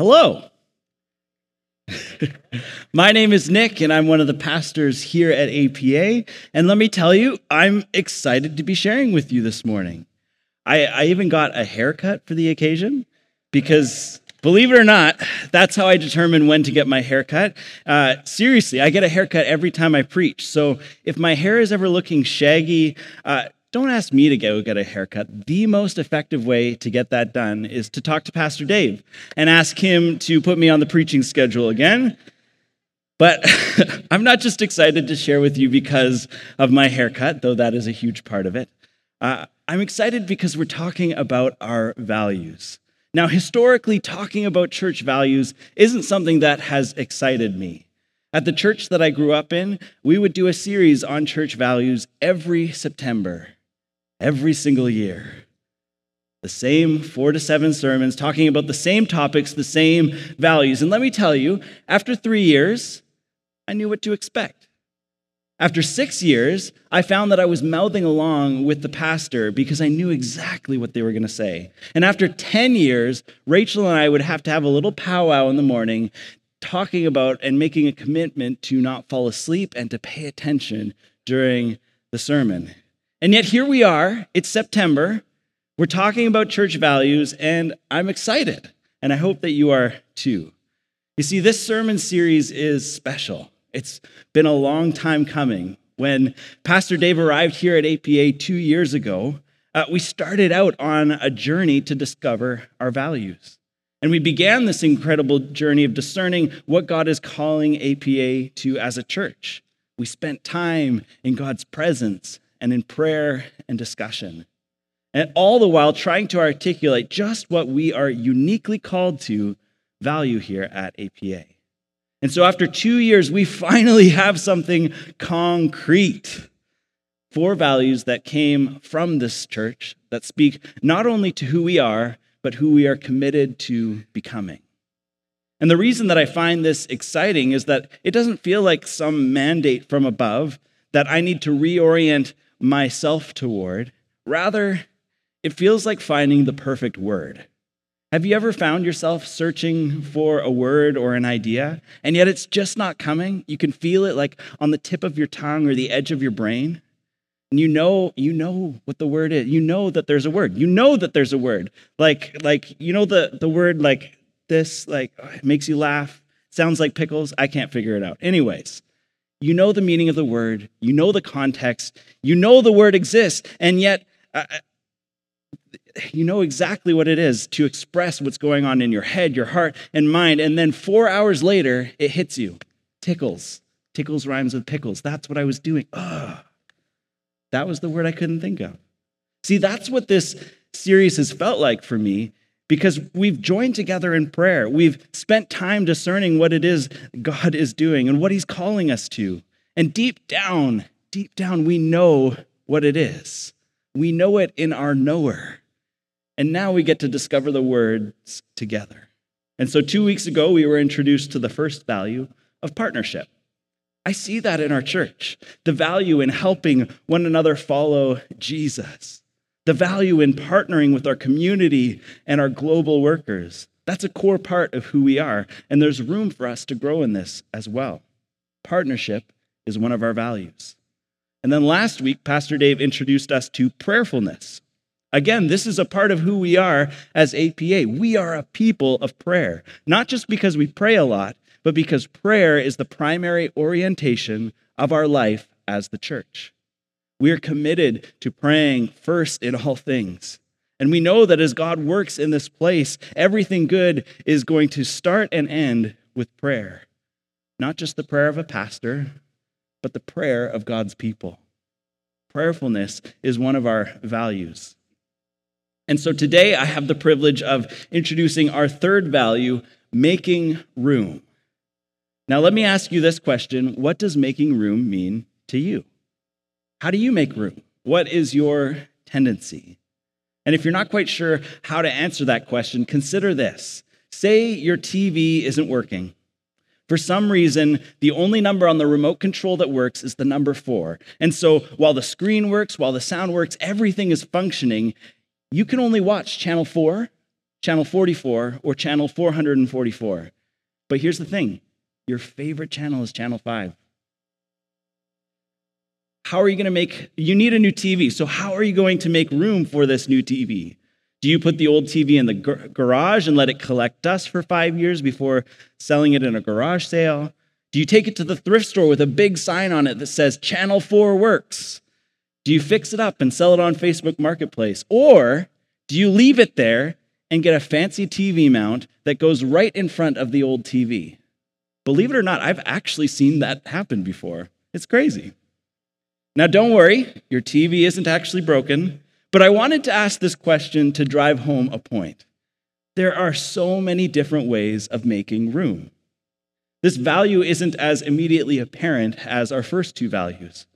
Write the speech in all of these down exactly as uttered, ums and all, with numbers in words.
Hello. My name is Nick, and I'm one of the pastors here at A P A. And let me tell you, I'm excited to be sharing with you this morning. I, I even got a haircut for the occasion because, believe it or not, that's how I determine when to get my haircut. Uh, seriously, I get a haircut every time I preach. So if my hair is ever looking shaggy, uh, don't ask me to go get a haircut. The most effective way to get that done is to talk to Pastor Dave and ask him to put me on the preaching schedule again. But I'm not just excited to share with you because of my haircut, though that is a huge part of it. Uh, I'm excited because we're talking about our values. Now, historically, talking about church values isn't something that has excited me. At the church that I grew up in, we would do a series on church values every September, every single year. The same four to seven sermons, talking about the same topics, the same values. And let me tell you, after three years, I knew what to expect. After six years, I found that I was mouthing along with the pastor because I knew exactly what they were going to say. And after ten years, Rachel and I would have to have a little powwow in the morning talking about and making a commitment to not fall asleep and to pay attention during the sermon. And yet here we are, it's September, we're talking about church values, and I'm excited, and I hope that you are too. You see, this sermon series is special. It's been a long time coming. When Pastor Dave arrived here at A P A two years ago, uh, we started out on a journey to discover our values. And we began this incredible journey of discerning what God is calling A P A to as a church. We spent time in God's presence and in prayer and discussion. And all the while trying to articulate just what we are uniquely called to value here at A P A. And so after two years, we finally have something concrete. Four values that came from this church that speak not only to who we are, but who we are committed to becoming. And the reason that I find this exciting is that it doesn't feel like some mandate from above that I need to reorient myself toward. Rather, it feels like finding the perfect word. Have you ever found yourself searching for a word or an idea, and yet it's just not coming? You can feel it like on the tip of your tongue or the edge of your brain. And you know, you know what the word is. You know that there's a word. You know that there's a word. Like, like you know the, the word like this, like oh, it makes you laugh. Sounds like pickles. I can't figure it out. Anyways, you know the meaning of the word. You know the context. You know the word exists, and yet... Uh, You know exactly what it is to express what's going on in your head, your heart, and mind. And then four hours later, it hits you. Tickles. Tickles rhymes with pickles. That's what I was doing. Ugh. That was the word I couldn't think of. See, that's what this series has felt like for me because we've joined together in prayer. We've spent time discerning what it is God is doing and what he's calling us to. And deep down, deep down, we know what it is. We know it in our knower. And now we get to discover the words together. And so two weeks ago, we were introduced to the first value of partnership. I see that in our church, the value in helping one another follow Jesus, the value in partnering with our community and our global workers. That's a core part of who we are, and there's room for us to grow in this as well. Partnership is one of our values. And then last week, Pastor Dave introduced us to prayerfulness. Again, this is a part of who we are as A P A. We are a people of prayer, not just because we pray a lot, but because prayer is the primary orientation of our life as the church. We are committed to praying first in all things. And we know that as God works in this place, everything good is going to start and end with prayer. Not just the prayer of a pastor, but the prayer of God's people. Prayerfulness is one of our values. And so today I have the privilege of introducing our third value, making room. Now let me ask you this question. What does making room mean to you? How do you make room? What is your tendency? And if you're not quite sure how to answer that question, consider this. Say your T V isn't working. For some reason, the only number on the remote control that works is the number four. And so while the screen works, while the sound works, everything is functioning. You can only watch channel four channel forty-four, or channel four hundred forty-four. But here's the thing. Your favorite channel is channel five. How are you going to make, you need a new T V, so how are you going to make room for this new T V? Do you put the old T V in the gar- garage and let it collect dust for five years before selling it in a garage sale? Do you take it to the thrift store with a big sign on it that says Channel four works? Do you fix it up and sell it on Facebook Marketplace? Or do you leave it there and get a fancy T V mount that goes right in front of the old T V? Believe it or not, I've actually seen that happen before. It's crazy. Now, don't worry, your T V isn't actually broken, but I wanted to ask this question to drive home a point. There are so many different ways of making room. This value isn't as immediately apparent as our first two values.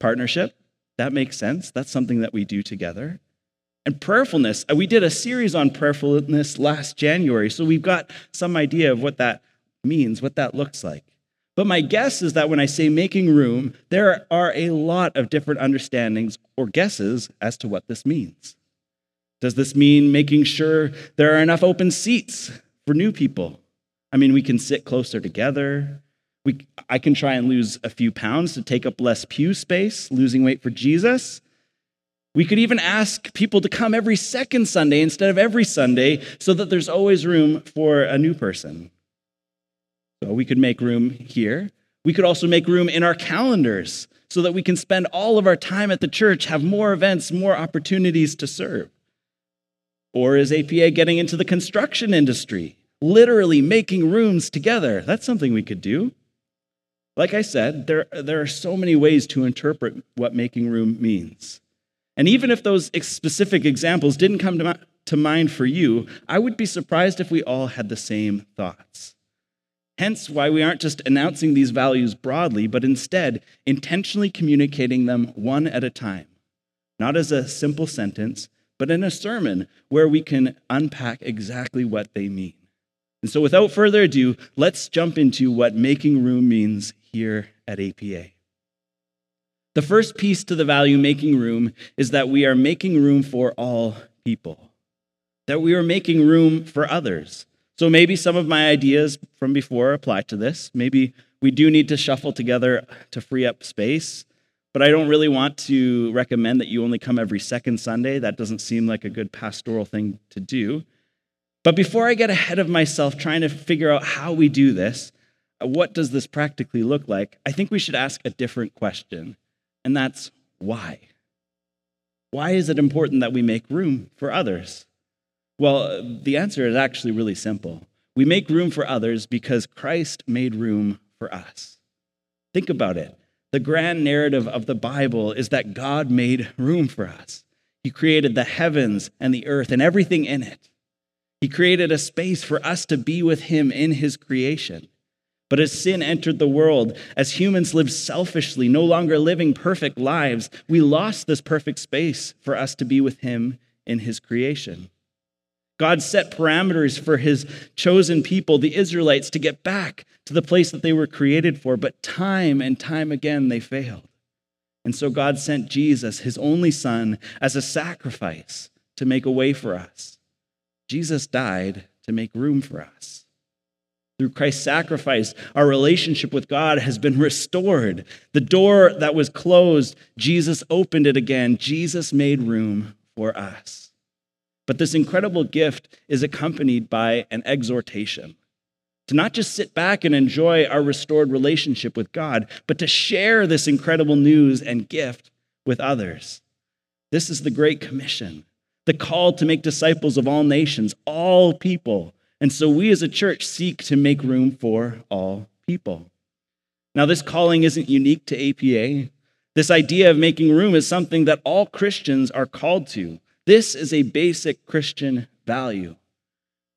Partnership, that makes sense. That's something that we do together. And prayerfulness, we did a series on prayerfulness last January, so we've got some idea of what that means, what that looks like. But my guess is that when I say making room, there are a lot of different understandings or guesses as to what this means. Does this mean making sure there are enough open seats for new people? I mean, we can sit closer together. We, I can try and lose a few pounds to take up less pew space, losing weight for Jesus. We could even ask people to come every second Sunday instead of every Sunday so that there's always room for a new person. So we could make room here. We could also make room in our calendars so that we can spend all of our time at the church, have more events, more opportunities to serve. Or is A P A getting into the construction industry? Literally making rooms together. That's something we could do. Like I said, there, there are so many ways to interpret what making room means. And even if those specific examples didn't come to, to mind for you, I would be surprised if we all had the same thoughts. Hence why we aren't just announcing these values broadly, but instead intentionally communicating them one at a time. Not as a simple sentence, but in a sermon where we can unpack exactly what they mean. And so without further ado, let's jump into what making room means here at A P A. The first piece to the value making room is that we are making room for all people, that we are making room for others. So maybe some of my ideas from before apply to this. Maybe we do need to shuffle together to free up space, but I don't really want to recommend that you only come every second Sunday. That doesn't seem like a good pastoral thing to do. But before I get ahead of myself trying to figure out how we do this, what does this practically look like, I think we should ask a different question, and that's why. Why is it important that we make room for others? Well, the answer is actually really simple. We make room for others because Christ made room for us. Think about it. The grand narrative of the Bible is that God made room for us. He created the heavens and the earth and everything in it. He created a space for us to be with him in his creation. But as sin entered the world, as humans lived selfishly, no longer living perfect lives, we lost this perfect space for us to be with him in his creation. God set parameters for his chosen people, the Israelites, to get back to the place that they were created for, but time and time again they failed. And so God sent Jesus, his only son, as a sacrifice to make a way for us. Jesus died to make room for us. Through Christ's sacrifice, our relationship with God has been restored. The door that was closed, Jesus opened it again. Jesus made room for us. But this incredible gift is accompanied by an exhortation to not just sit back and enjoy our restored relationship with God, but to share this incredible news and gift with others. This is the Great Commission. The call to make disciples of all nations, all people. And so we as a church seek to make room for all people. Now, this calling isn't unique to A P A. This idea of making room is something that all Christians are called to. This is a basic Christian value.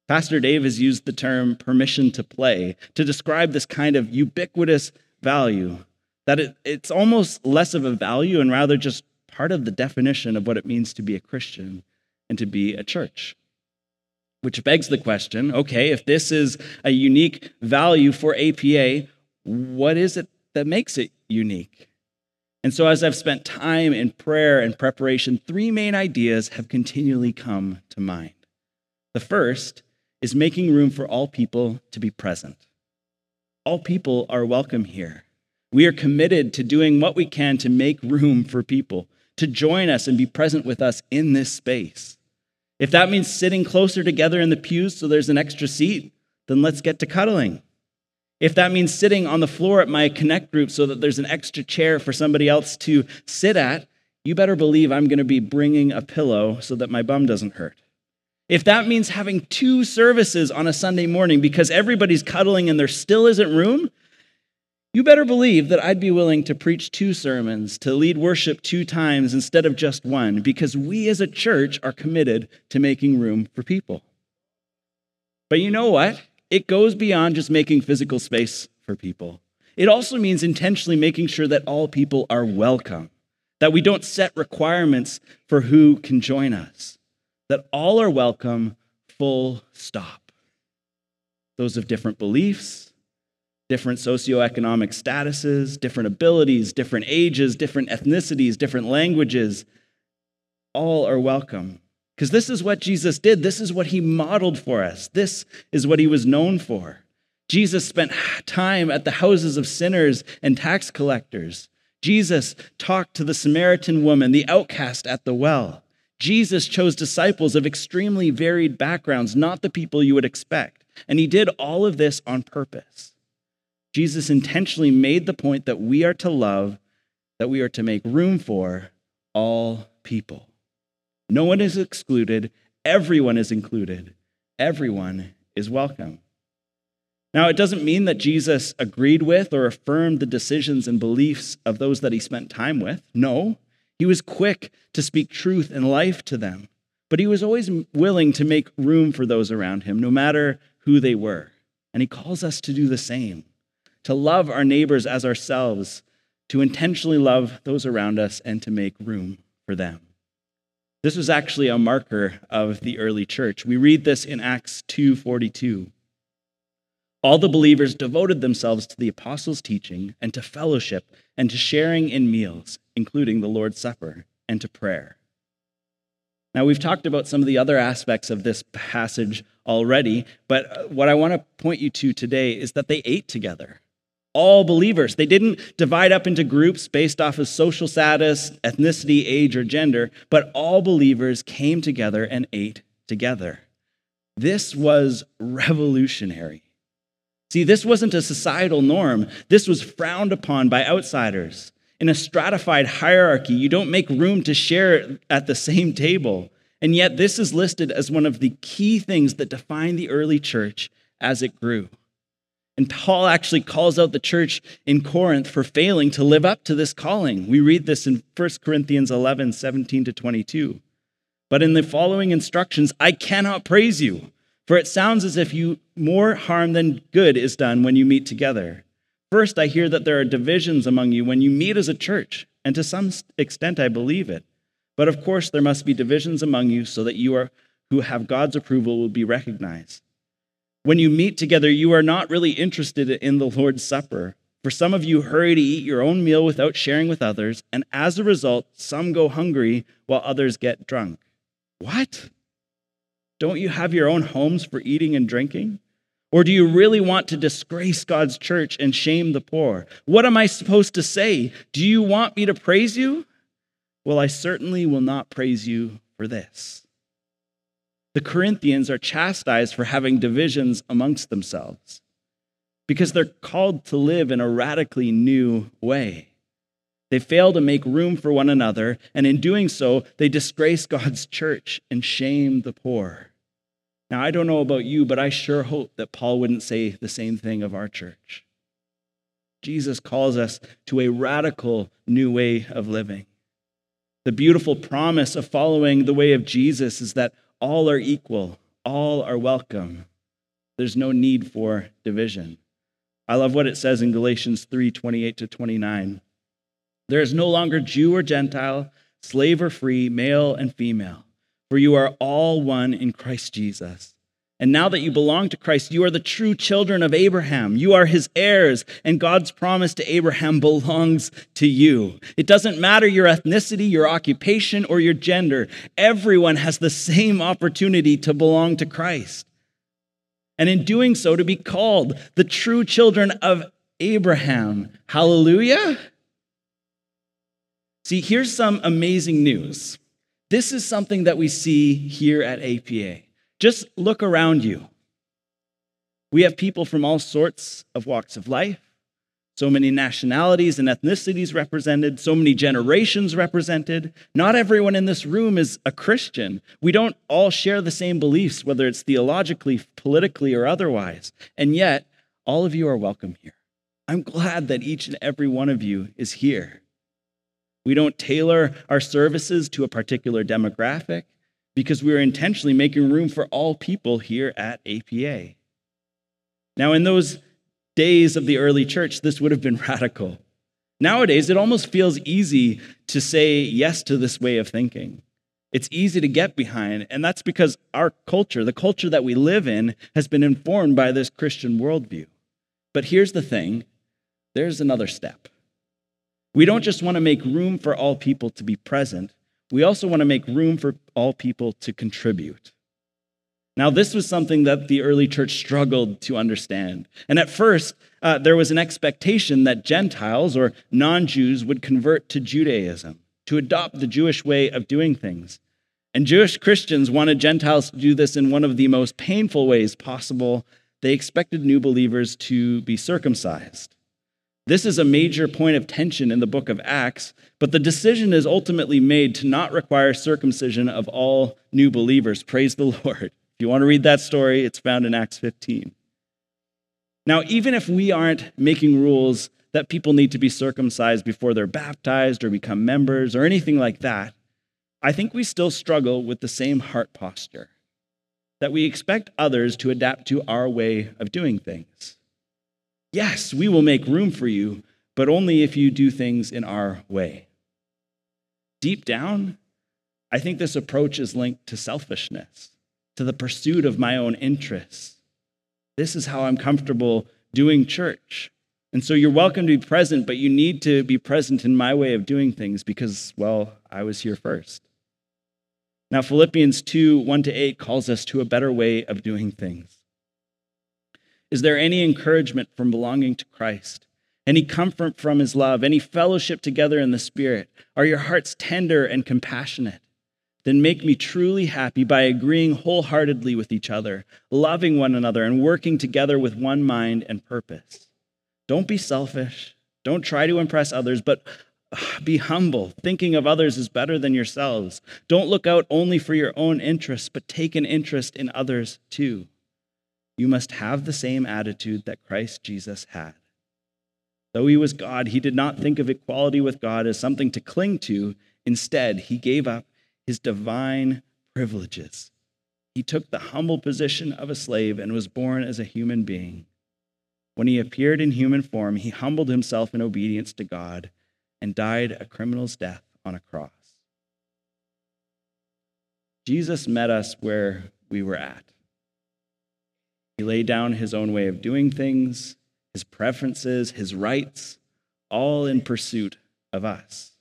Pastor Dave has used the term permission to play to describe this kind of ubiquitous value, that it, it's almost less of a value and rather just part of the definition of what it means to be a Christian and to be a church. Which begs the question, okay, if this is a unique value for A P A, what is it that makes it unique? And so as I've spent time in prayer and preparation, three main ideas have continually come to mind. The first is making room for all people to be present. All people are welcome here. We are committed to doing what we can to make room for people to join us and be present with us in this space. If that means sitting closer together in the pews so there's an extra seat, then let's get to cuddling. If that means sitting on the floor at my Connect group so that there's an extra chair for somebody else to sit at, you better believe I'm going to be bringing a pillow so that my bum doesn't hurt. If that means having two services on a Sunday morning because everybody's cuddling and there still isn't room, you better believe that I'd be willing to preach two sermons, to lead worship two times instead of just one, because we as a church are committed to making room for people. But you know what? It goes beyond just making physical space for people. It also means intentionally making sure that all people are welcome, that we don't set requirements for who can join us, that all are welcome, full stop. Those of different beliefs, different socioeconomic statuses, different abilities, different ages, different ethnicities, different languages, all are welcome. Because this is what Jesus did. This is what he modeled for us. This is what he was known for. Jesus spent time at the houses of sinners and tax collectors. Jesus talked to the Samaritan woman, the outcast at the well. Jesus chose disciples of extremely varied backgrounds, not the people you would expect. And he did all of this on purpose. Jesus intentionally made the point that we are to love, that we are to make room for all people. No one is excluded. Everyone is included. Everyone is welcome. Now, it doesn't mean that Jesus agreed with or affirmed the decisions and beliefs of those that he spent time with. No, he was quick to speak truth and life to them, but he was always willing to make room for those around him, no matter who they were. And he calls us to do the same, to love our neighbors as ourselves, to intentionally love those around us and to make room for them. This was actually a marker of the early church. We read this in Acts two forty-two. All the believers devoted themselves to the apostles' teaching and to fellowship and to sharing in meals, including the Lord's Supper, and to prayer. Now, we've talked about some of the other aspects of this passage already, but what I want to point you to today is that they ate together. All believers. They didn't divide up into groups based off of social status, ethnicity, age, or gender, but all believers came together and ate together. This was revolutionary. See, this wasn't a societal norm. This was frowned upon by outsiders. In a stratified hierarchy, you don't make room to share at the same table. And yet this is listed as one of the key things that defined the early church as it grew. And Paul actually calls out the church in Corinth for failing to live up to this calling. We read this in First Corinthians eleven, seventeen to twenty-two. But in the following instructions, I cannot praise you, for it sounds as if you more harm than good is done when you meet together. First, I hear that there are divisions among you when you meet as a church, and to some extent I believe it. But of course, there must be divisions among you so that you are who have God's approval will be recognized. When you meet together, you are not really interested in the Lord's Supper. For some of you hurry to eat your own meal without sharing with others, and as a result, some go hungry while others get drunk. What? Don't you have your own homes for eating and drinking? Or do you really want to disgrace God's church and shame the poor? What am I supposed to say? Do you want me to praise you? Well, I certainly will not praise you for this. The Corinthians are chastised for having divisions amongst themselves because they're called to live in a radically new way. They fail to make room for one another, and in doing so, they disgrace God's church and shame the poor. Now, I don't know about you, but I sure hope that Paul wouldn't say the same thing of our church. Jesus calls us to a radical new way of living. The beautiful promise of following the way of Jesus is that all are equal. All are welcome. There's no need for division. I love what it says in Galatians three, twenty-eight to twenty-nine. There is no longer Jew or Gentile, slave or free, male and female, for you are all one in Christ Jesus. And now that you belong to Christ, you are the true children of Abraham. You are his heirs, and God's promise to Abraham belongs to you. It doesn't matter your ethnicity, your occupation, or your gender. Everyone has the same opportunity to belong to Christ. And in doing so, to be called the true children of Abraham. Hallelujah! See, here's some amazing news. This is something that we see here at A P A. Just look around you. We have people from all sorts of walks of life, so many nationalities and ethnicities represented, so many generations represented. Not everyone in this room is a Christian. We don't all share the same beliefs, whether it's theologically, politically, or otherwise. And yet, all of you are welcome here. I'm glad that each and every one of you is here. We don't tailor our services to a particular demographic, because we are intentionally making room for all people here at A P A. Now, in those days of the early church, this would have been radical. Nowadays, it almost feels easy to say yes to this way of thinking. It's easy to get behind, and that's because our culture, the culture that we live in, has been informed by this Christian worldview. But here's the thing, there's another step. We don't just want to make room for all people to be present, we also want to make room for all people to contribute. Now, this was something that the early church struggled to understand. And at first, uh, there was an expectation that Gentiles or non-Jews would convert to Judaism, to adopt the Jewish way of doing things. And Jewish Christians wanted Gentiles to do this in one of the most painful ways possible. They expected new believers to be circumcised. This is a major point of tension in the book of Acts, but the decision is ultimately made to not require circumcision of all new believers. Praise the Lord. If you want to read that story, it's found in Acts fifteen. Now, even if we aren't making rules that people need to be circumcised before they're baptized or become members or anything like that, I think we still struggle with the same heart posture, that we expect others to adapt to our way of doing things. Yes, we will make room for you, but only if you do things in our way. Deep down, I think this approach is linked to selfishness, to the pursuit of my own interests. This is how I'm comfortable doing church. And so you're welcome to be present, but you need to be present in my way of doing things because, well, I was here first. Now, Philippians two, one to eight calls us to a better way of doing things. Is there any encouragement from belonging to Christ? Any comfort from his love? Any fellowship together in the Spirit? Are your hearts tender and compassionate? Then make me truly happy by agreeing wholeheartedly with each other, loving one another, and working together with one mind and purpose. Don't be selfish. Don't try to impress others, but be humble. Thinking of others is better than yourselves. Don't look out only for your own interests, but take an interest in others too. You must have the same attitude that Christ Jesus had. Though he was God, he did not think of equality with God as something to cling to. Instead, he gave up his divine privileges. He took the humble position of a slave and was born as a human being. When he appeared in human form, he humbled himself in obedience to God and died a criminal's death on a cross. Jesus met us where we were at. He laid down his own way of doing things, his preferences, his rights, all in pursuit of us,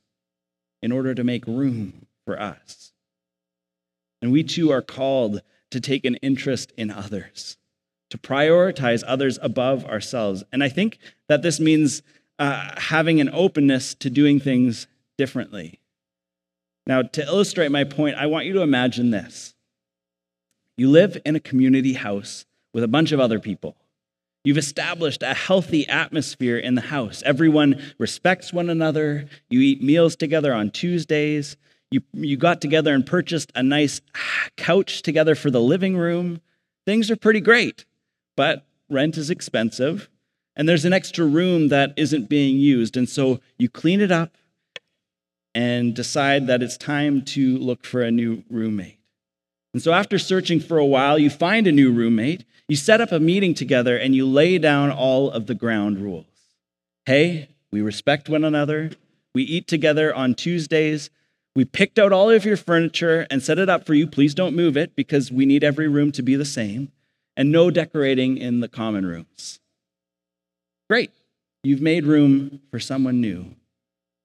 in order to make room for us. And we too are called to take an interest in others, to prioritize others above ourselves. And I think that this means uh, having an openness to doing things differently. Now, to illustrate my point, I want you to imagine this. You live in a community house with a bunch of other people. You've established a healthy atmosphere in the house. Everyone respects one another. You eat meals together on Tuesdays. You, you got together and purchased a nice couch together for the living room. Things are pretty great, but rent is expensive, and there's an extra room that isn't being used, and so you clean it up and decide that it's time to look for a new roommate. And so after searching for a while, you find a new roommate, you set up a meeting together, and you lay down all of the ground rules. Hey, we respect one another. We eat together on Tuesdays. We picked out all of your furniture and set it up for you. Please don't move it because we need every room to be the same. and no decorating in the common rooms. Great. You've made room for someone new,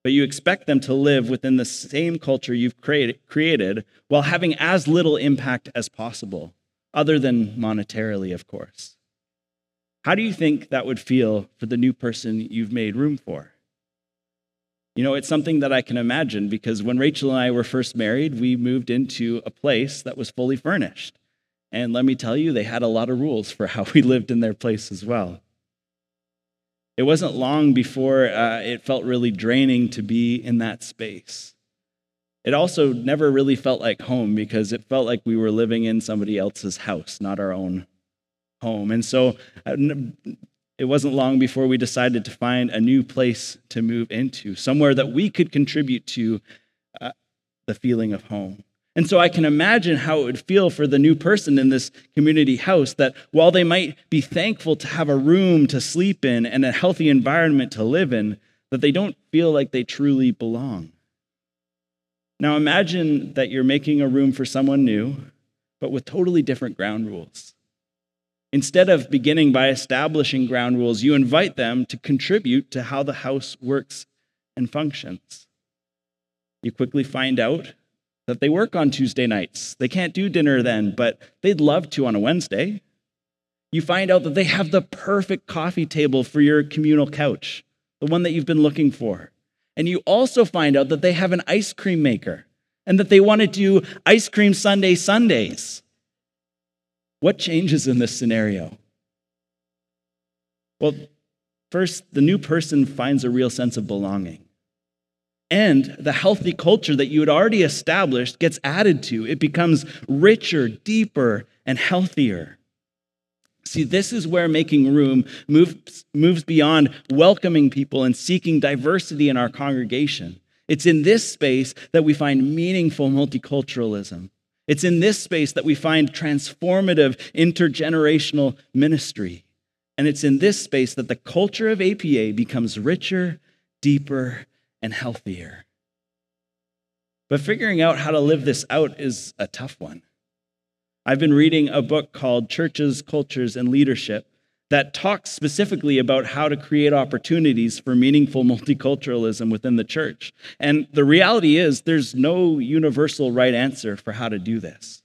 but you expect them to live within the same culture you've create, created while having as little impact as possible, other than monetarily, of course. How do you think that would feel for the new person you've made room for? You know, it's something that I can imagine, because when Rachel and I were first married, we moved into a place that was fully furnished. And let me tell you, they had a lot of rules for how we lived in their place as well. It wasn't long before uh, it felt really draining to be in that space. It also never really felt like home, because it felt like we were living in somebody else's house, not our own home. And so it wasn't long before we decided to find a new place to move into, somewhere that we could contribute to uh, the feeling of home. And so I can imagine how it would feel for the new person in this community house, that while they might be thankful to have a room to sleep in and a healthy environment to live in, that they don't feel like they truly belong. Now imagine that you're making a room for someone new, but with totally different ground rules. Instead of beginning by establishing ground rules, you invite them to contribute to how the house works and functions. You quickly find out that they work on Tuesday nights. They can't do dinner then, but they'd love to on a Wednesday. You find out that they have the perfect coffee table for your communal couch, the one that you've been looking for. And you also find out that they have an ice cream maker and that they want to do ice cream Sunday Sundays. What changes in this scenario? Well, first, the new person finds a real sense of belonging. And the healthy culture that you had already established gets added to. It becomes richer, deeper, and healthier. See, this is where making room moves, moves beyond welcoming people and seeking diversity in our congregation. It's in this space that we find meaningful multiculturalism. It's in this space that we find transformative intergenerational ministry. And it's in this space that the culture of A P A becomes richer, deeper, and healthier. But figuring out how to live this out is a tough one. I've been reading a book called Churches, Cultures, and Leadership that talks specifically about how to create opportunities for meaningful multiculturalism within the church. And the reality is there's no universal right answer for how to do this,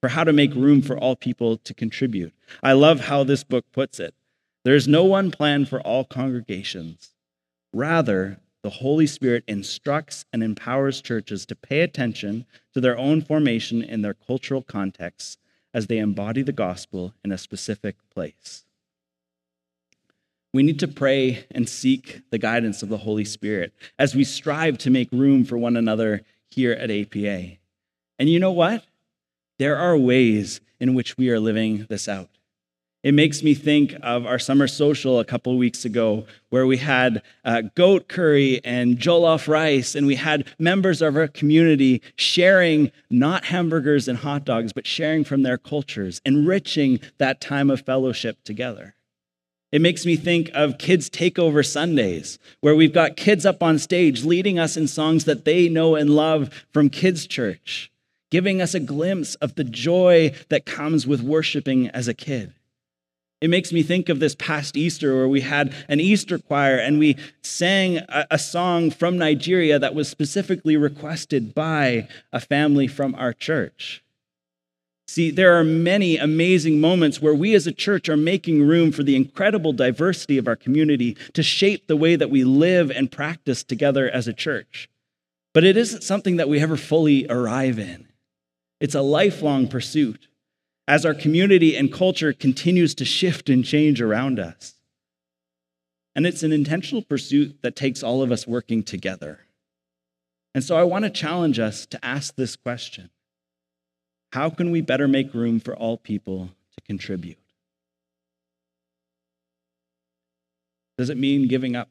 for how to make room for all people to contribute. I love how this book puts it. There's no one plan for all congregations. Rather, the Holy Spirit instructs and empowers churches to pay attention to their own formation in their cultural contexts as they embody the gospel in a specific place. We need to pray and seek the guidance of the Holy Spirit as we strive to make room for one another here at A P A. And you know what? There are ways in which we are living this out. It makes me think of our summer social a couple weeks ago, where we had uh, goat curry and jollof rice, and we had members of our community sharing not hamburgers and hot dogs, but sharing from their cultures, enriching that time of fellowship together. It makes me think of Kids Takeover Sundays, where we've got kids up on stage leading us in songs that they know and love from kids' church, giving us a glimpse of the joy that comes with worshiping as a kid. It makes me think of this past Easter, where we had an Easter choir and we sang a, a song from Nigeria that was specifically requested by a family from our church. See, there are many amazing moments where we as a church are making room for the incredible diversity of our community to shape the way that we live and practice together as a church. But it isn't something that we ever fully arrive in. It's a lifelong pursuit as our community and culture continues to shift and change around us. And it's an intentional pursuit that takes all of us working together. And so I want to challenge us to ask this question. How can we better make room for all people to contribute? Does it mean giving up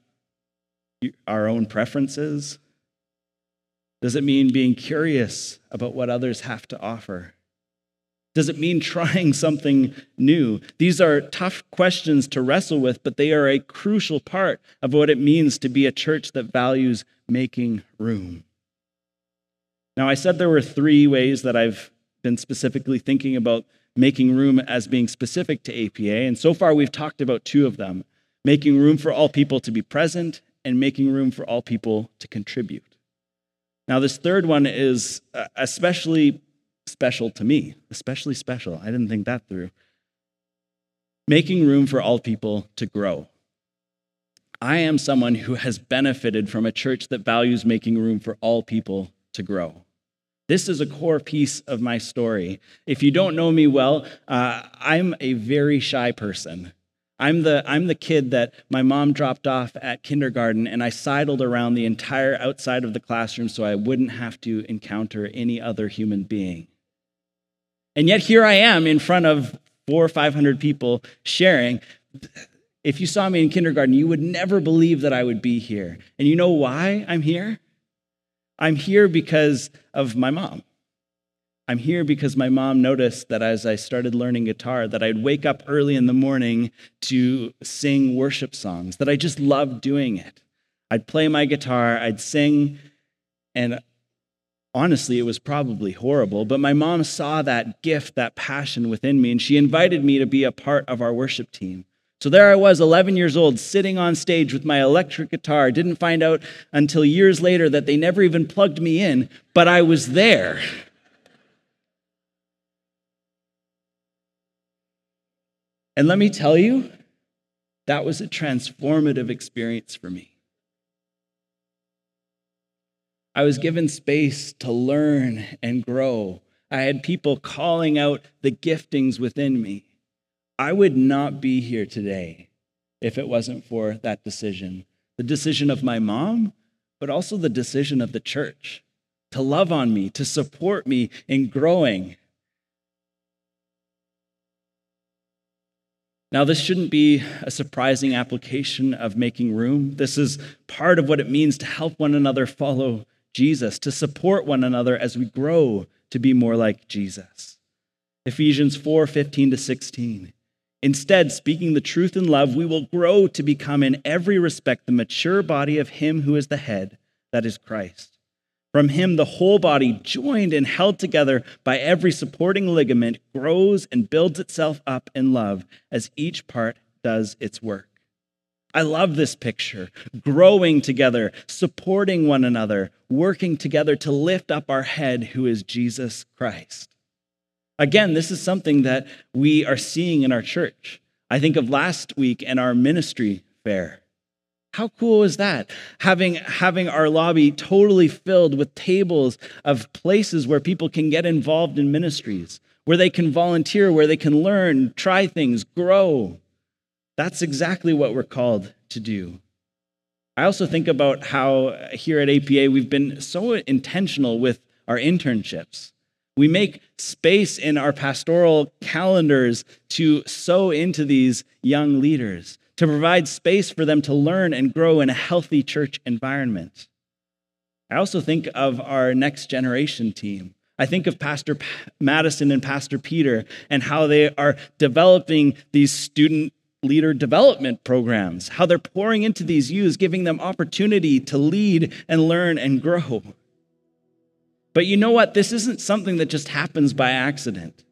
our own preferences? Does it mean being curious about what others have to offer? Does it mean trying something new? These are tough questions to wrestle with, but they are a crucial part of what it means to be a church that values making room. Now, I said there were three ways that I've been specifically thinking about making room as being specific to A P A. And so far, we've talked about two of them, making room for all people to be present and making room for all people to contribute. Now, this third one is especially special to me, especially special. I didn't think that through. Making room for all people to grow. I am someone who has benefited from a church that values making room for all people to grow. This is a core piece of my story. If you don't know me well, uh, I'm a very shy person. I'm the, I'm the kid that my mom dropped off at kindergarten, and I sidled around the entire outside of the classroom so I wouldn't have to encounter any other human being. And yet here I am in front of four or five hundred people sharing. If you saw me in kindergarten, you would never believe that I would be here. And you know why I'm here? I'm here because of my mom. I'm here because my mom noticed that as I started learning guitar, that I'd wake up early in the morning to sing worship songs, that I just loved doing it. I'd play my guitar, I'd sing, and honestly, it was probably horrible, but my mom saw that gift, that passion within me, and she invited me to be a part of our worship team. So there I was, eleven years old, sitting on stage with my electric guitar. Didn't find out until years later that they never even plugged me in, but I was there. And let me tell you, that was a transformative experience for me. I was given space to learn and grow. I had people calling out the giftings within me. I would not be here today if it wasn't for that decision. The decision of my mom, but also the decision of the church to love on me, to support me in growing. Now, this shouldn't be a surprising application of making room. This is part of what it means to help one another follow Jesus, to support one another as we grow to be more like Jesus. Ephesians four fifteen to sixteen. Instead, speaking the truth in love, we will grow to become in every respect the mature body of him who is the head, that is Christ. From him, the whole body, joined and held together by every supporting ligament, grows and builds itself up in love as each part does its work. I love this picture, growing together, supporting one another, working together to lift up our head, who is Jesus Christ. Again, this is something that we are seeing in our church. I think of last week and our ministry fair. How cool is that? Having, having our lobby totally filled with tables of places where people can get involved in ministries, where they can volunteer, where they can learn, try things, grow. That's exactly what we're called to do. I also think about how here at A P A, we've been so intentional with our internships. We make space in our pastoral calendars to sow into these young leaders, to provide space for them to learn and grow in a healthy church environment. I also think of our next generation team. I think of Pastor Madison and Pastor Peter and how they are developing these student leader development programs, how they're pouring into these youths, giving them opportunity to lead and learn and grow. But you know what? This isn't something that just happens by accident.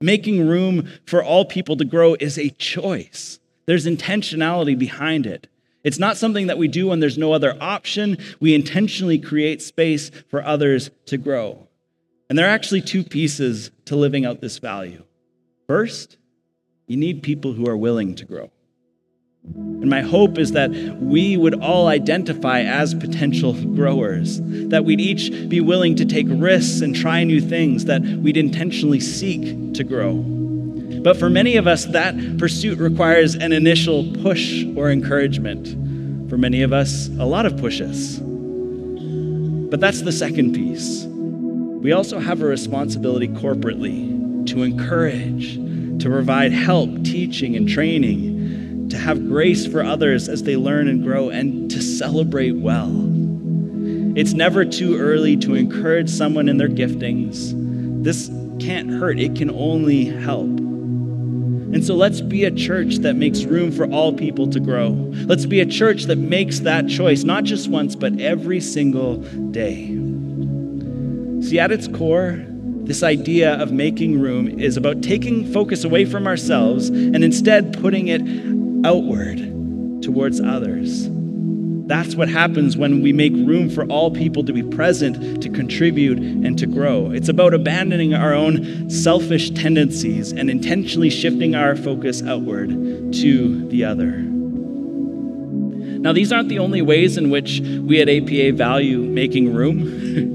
Making room for all people to grow is a choice. There's intentionality behind it. It's not something that we do when there's no other option. We intentionally create space for others to grow. And there are actually two pieces to living out this value. First, you need people who are willing to grow. And my hope is that we would all identify as potential growers, that we'd each be willing to take risks and try new things, that we'd intentionally seek to grow. But for many of us, that pursuit requires an initial push or encouragement. For many of us, a lot of pushes. But that's the second piece. We also have a responsibility corporately to encourage, to provide help, teaching, and training, to have grace for others as they learn and grow, and to celebrate well. It's never too early to encourage someone in their giftings. This can't hurt, it can only help. And so let's be a church that makes room for all people to grow. Let's be a church that makes that choice, not just once, but every single day. See, at its core, This idea of making room is about taking focus away from ourselves and instead putting it outward towards others. That's what happens when we make room for all people to be present, to contribute, and to grow. It's about abandoning our own selfish tendencies and intentionally shifting our focus outward to the other. Now, these aren't the only ways in which we at A P A value making room.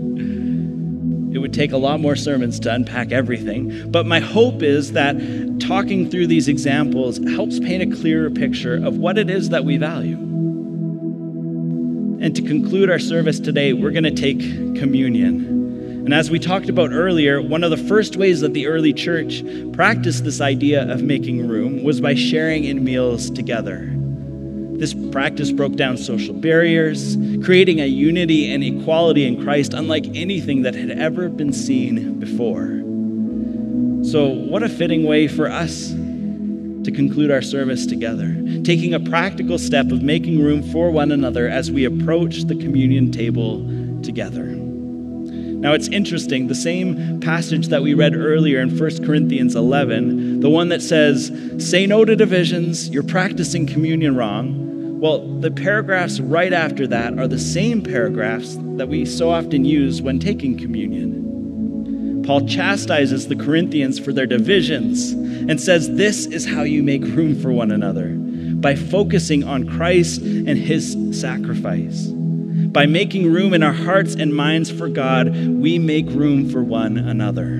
It would take a lot more sermons to unpack everything, but my hope is that talking through these examples helps paint a clearer picture of what it is that we value. And to conclude our service today, we're going to take communion. And as we talked about earlier, one of the first ways that the early church practiced this idea of making room was by sharing in meals together. This practice broke down social barriers, creating a unity and equality in Christ unlike anything that had ever been seen before. So, what a fitting way for us to conclude our service together, taking a practical step of making room for one another as we approach the communion table together. Now it's interesting, the same passage that we read earlier in First Corinthians eleven, the one that says, "Say no to divisions, you're practicing communion wrong." Well, the paragraphs right after that are the same paragraphs that we so often use when taking communion. Paul chastises the Corinthians for their divisions and says, this is how you make room for one another, by focusing on Christ and his sacrifice. By making room in our hearts and minds for God, we make room for one another.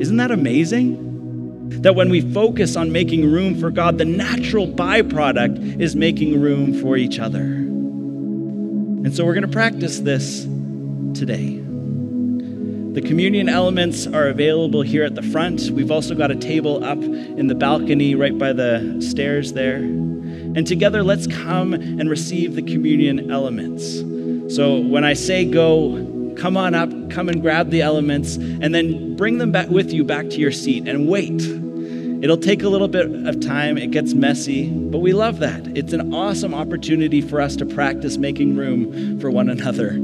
Isn't that amazing? That when we focus on making room for God, the natural byproduct is making room for each other. And so we're going to practice this today. The communion elements are available here at the front. We've also got a table up in the balcony right by the stairs there. And together, let's come and receive the communion elements. So when I say go, come on up, come and grab the elements, and then bring them back with you back to your seat and wait. It'll take a little bit of time. It gets messy, but we love that. It's an awesome opportunity for us to practice making room for one another,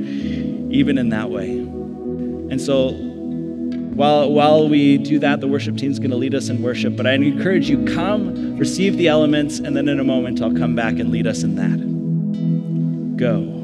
even in that way. And so while while we do that, the worship team's going to lead us in worship, but I encourage you, come, receive the elements, and then in a moment I'll come back and lead us in that. Go.